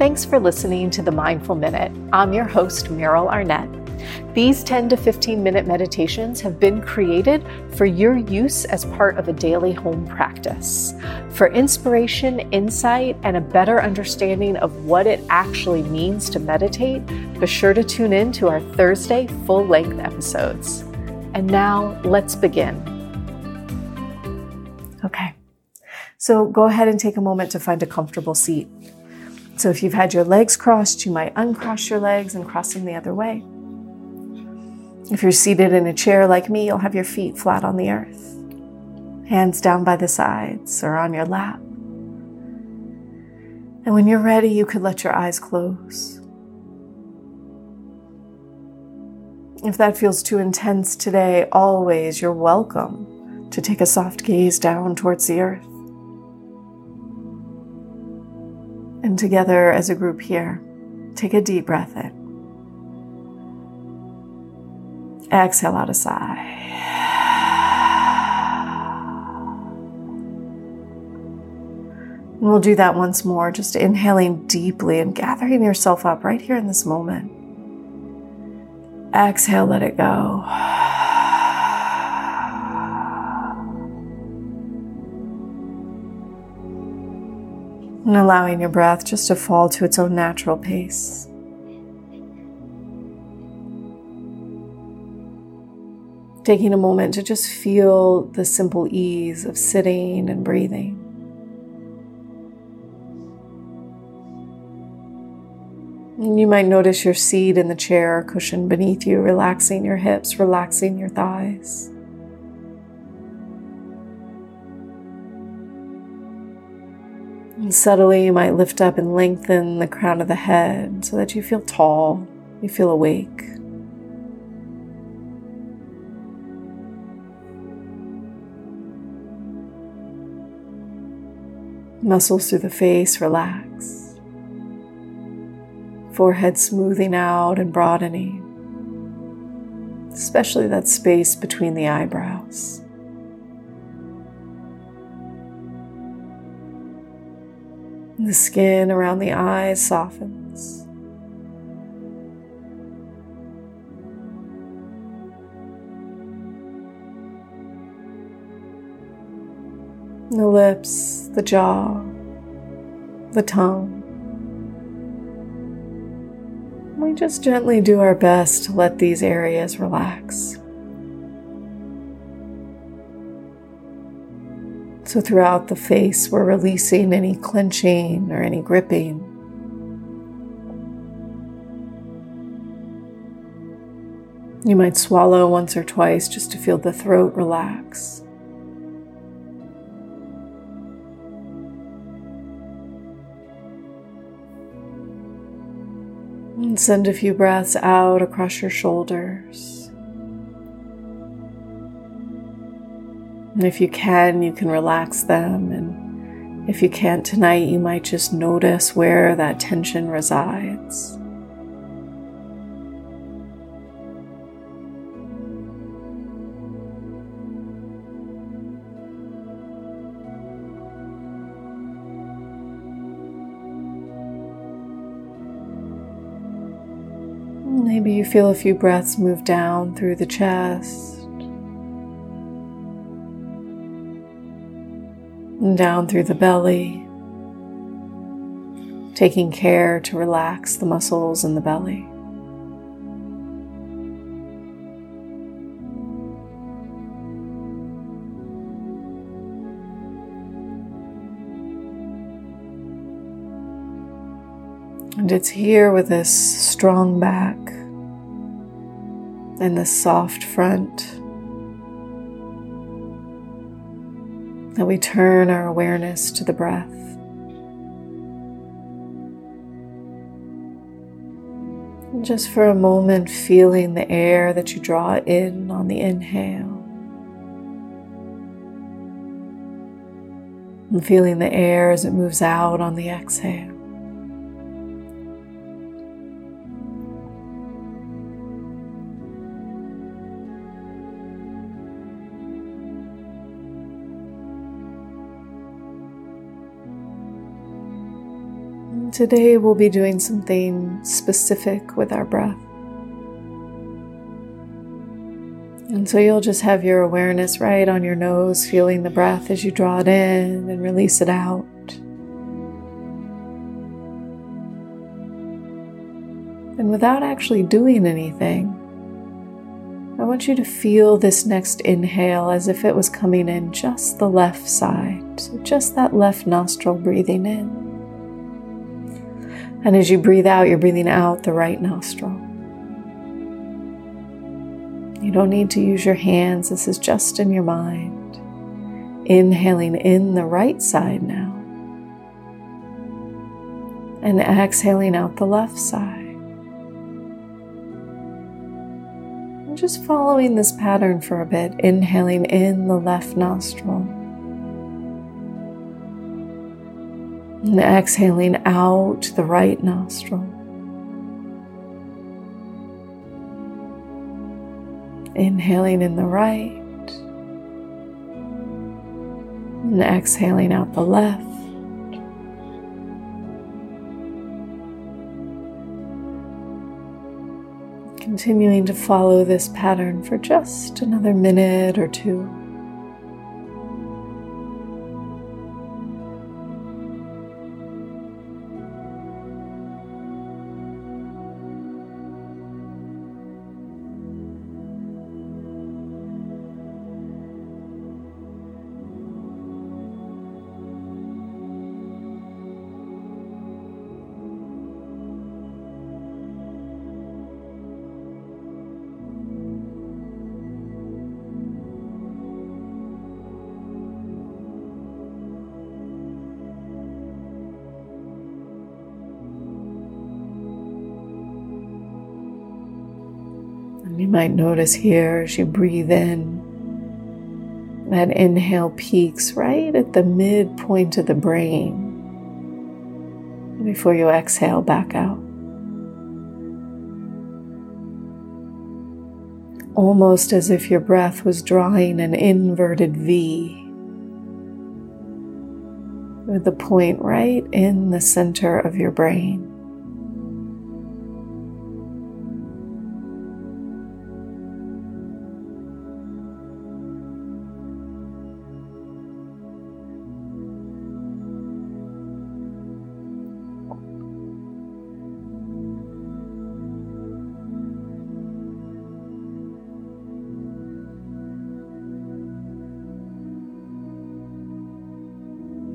Thanks for listening to the Mindful Minute. I'm your host, Meryl Arnett. These 10 to 15-minute meditations have been created for your use as part of a daily home practice. For inspiration, insight, and a better understanding of what it actually means to meditate, be sure to tune in to our Thursday full-length episodes. And now, let's begin. Okay, so go ahead and take a moment to find a comfortable seat. So if you've had your legs crossed, you might uncross your legs and cross them the other way. If you're seated in a chair like me, you'll have your feet flat on the earth, hands down by the sides or on your lap. And when you're ready, you could let your eyes close. If that feels too intense today, always you're welcome to take a soft gaze down towards the earth. And together as a group here, take a deep breath in. Exhale out a sigh. And we'll do that once more, just inhaling deeply and gathering yourself up right here in this moment. Exhale, let it go. And allowing your breath just to fall to its own natural pace. Taking a moment to just feel the simple ease of sitting and breathing. And you might notice your seat in the chair or cushion beneath you, relaxing your hips, relaxing your thighs. And subtly, you might lift up and lengthen the crown of the head so that you feel tall, you feel awake. Muscles through the face relax, forehead smoothing out and broadening, especially that space between the eyebrows. And the skin around the eyes softens. The lips, the jaw, the tongue. We just gently do our best to let these areas relax. So throughout the face, we're releasing any clenching or any gripping. You might swallow once or twice just to feel the throat relax. And send a few breaths out across your shoulders. And if you can relax them. And if you can't tonight, you might just notice where that tension resides. Maybe you feel a few breaths move down through the chest and down through the belly, taking care to relax the muscles in the belly. And it's here with this strong back and this soft front that we turn our awareness to the breath. And just for a moment, feeling the air that you draw in on the inhale, and feeling the air as it moves out on the exhale. Today we'll be doing something specific with our breath. And so you'll just have your awareness right on your nose, feeling the breath as you draw it in and release it out. And without actually doing anything, I want you to feel this next inhale as if it was coming in just the left side. So just that left nostril breathing in. And as you breathe out, you're breathing out the right nostril. You don't need to use your hands. This is just in your mind. Inhaling in the right side now. And exhaling out the left side. And just following this pattern for a bit. Inhaling in the left nostril. And exhaling out the right nostril. Inhaling in the right, and exhaling out the left. Continuing to follow this pattern for just another minute or two. You might notice here as you breathe in, that inhale peaks right at the midpoint of the brain before you exhale back out. Almost as if your breath was drawing an inverted V with the point right in the center of your brain.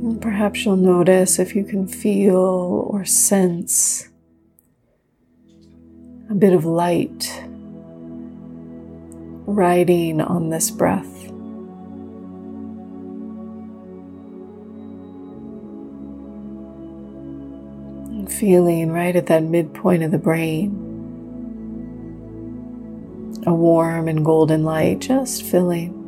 And perhaps you'll notice if you can feel or sense a bit of light riding on this breath. And feeling right at that midpoint of the brain, a warm and golden light just filling.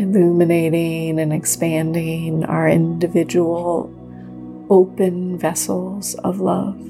Illuminating and expanding our individual open vessels of love.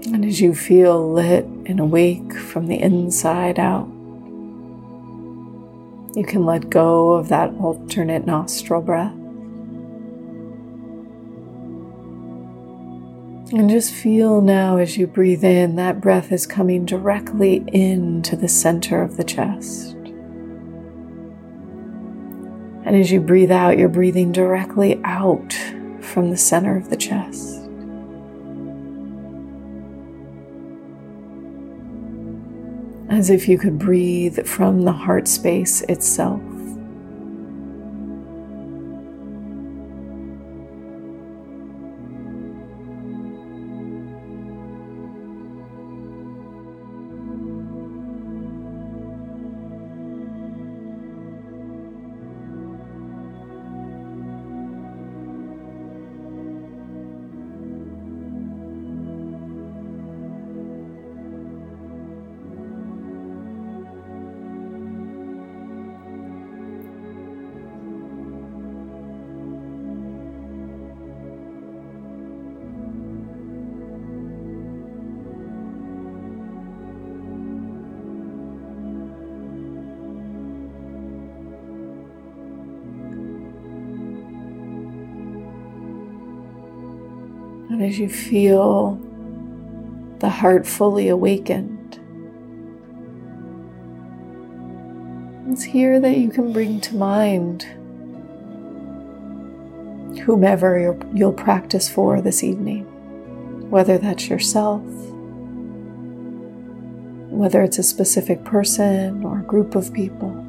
And as you feel lit and awake from the inside out, you can let go of that alternate nostril breath. And just feel now as you breathe in, that breath is coming directly into the center of the chest. And as you breathe out, you're breathing directly out from the center of the chest. As if you could breathe from the heart space itself. And as you feel the heart fully awakened, it's here that you can bring to mind whomever you'll practice for this evening, whether that's yourself, whether it's a specific person or group of people.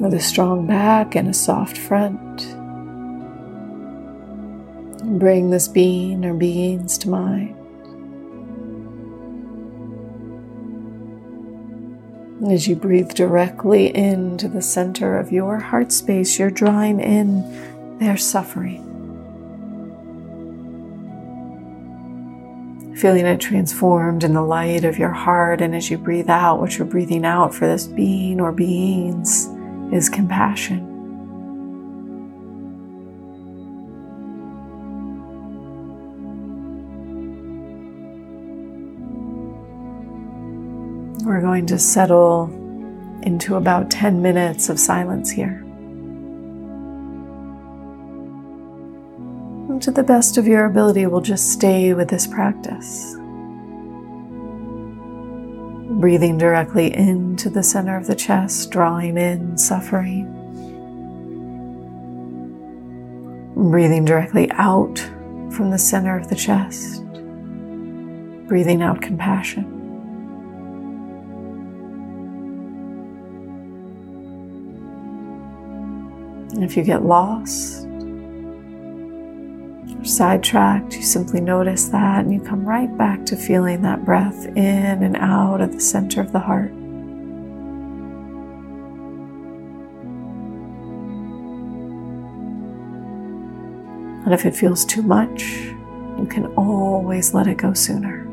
With a strong back and a soft front, bring this being or beings to mind. As you breathe directly into the center of your heart space, you're drawing in their suffering. Feeling it transformed in the light of your heart, and as you breathe out, what you're breathing out for this being or beings is compassion. We're going to settle into about 10 minutes of silence here. And to the best of your ability, we'll just stay with this practice. Breathing directly into the center of the chest, drawing in suffering. Breathing directly out from the center of the chest, breathing out compassion. And if you get lost or sidetracked, you simply notice that and you come right back to feeling that breath in and out of the center of the heart. And if it feels too much, you can always let it go sooner.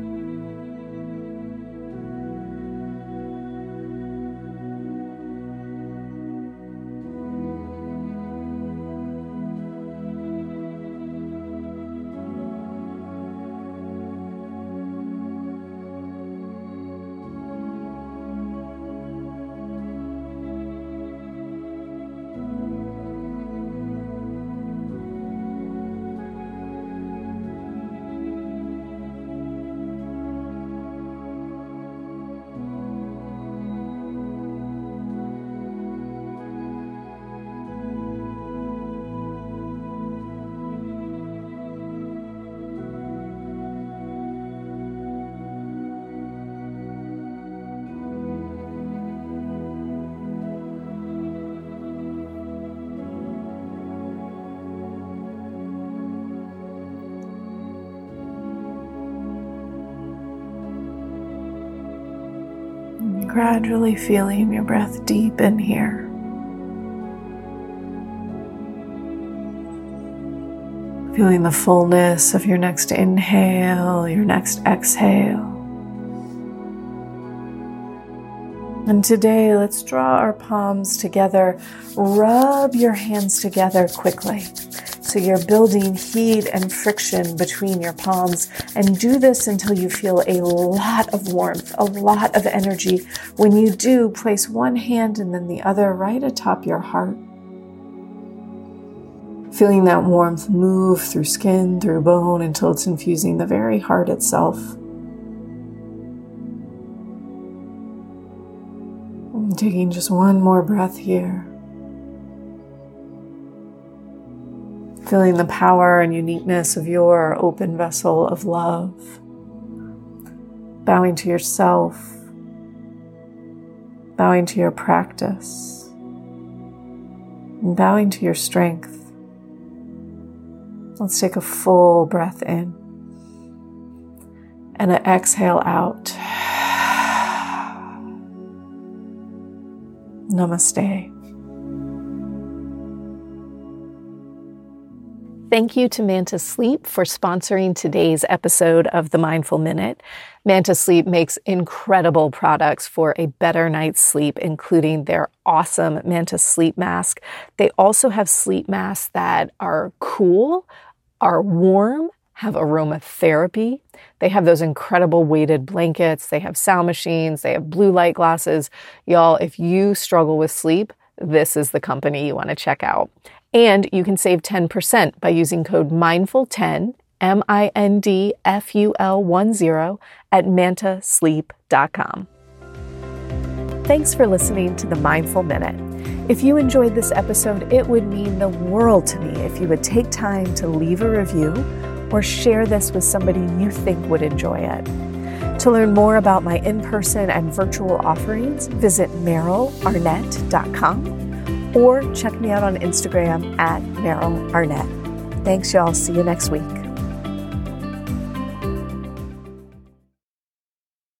Gradually feeling your breath deep in here. Feeling the fullness of your next inhale, your next exhale. And today, let's draw our palms together. Rub your hands together quickly. So you're building heat and friction between your palms, and do this until you feel a lot of warmth, a lot of energy. When you do, place one hand and then the other right atop your heart. Feeling that warmth move through skin, through bone, until it's infusing the very heart itself. I'm taking just one more breath here. Feeling the power and uniqueness of your open vessel of love. Bowing to yourself. Bowing to your practice. And bowing to your strength. Let's take a full breath in. And an exhale out. Namaste. Thank you to Manta Sleep for sponsoring today's episode of the Mindful Minute. Manta Sleep makes incredible products for a better night's sleep, including their awesome Manta Sleep Mask. They also have sleep masks that are cool, are warm, have aromatherapy. They have those incredible weighted blankets. They have sound machines. They have blue light glasses. Y'all, if you struggle with sleep, this is the company you want to check out. And you can save 10% by using code MINDFUL10, MINDFUL10, at mantasleep.com. Thanks for listening to the Mindful Minute. If you enjoyed this episode, it would mean the world to me if you would take time to leave a review or share this with somebody you think would enjoy it. To learn more about my in-person and virtual offerings, visit merylarnett.com or check me out on Instagram at Meryl Arnett. Thanks, y'all. See you next week.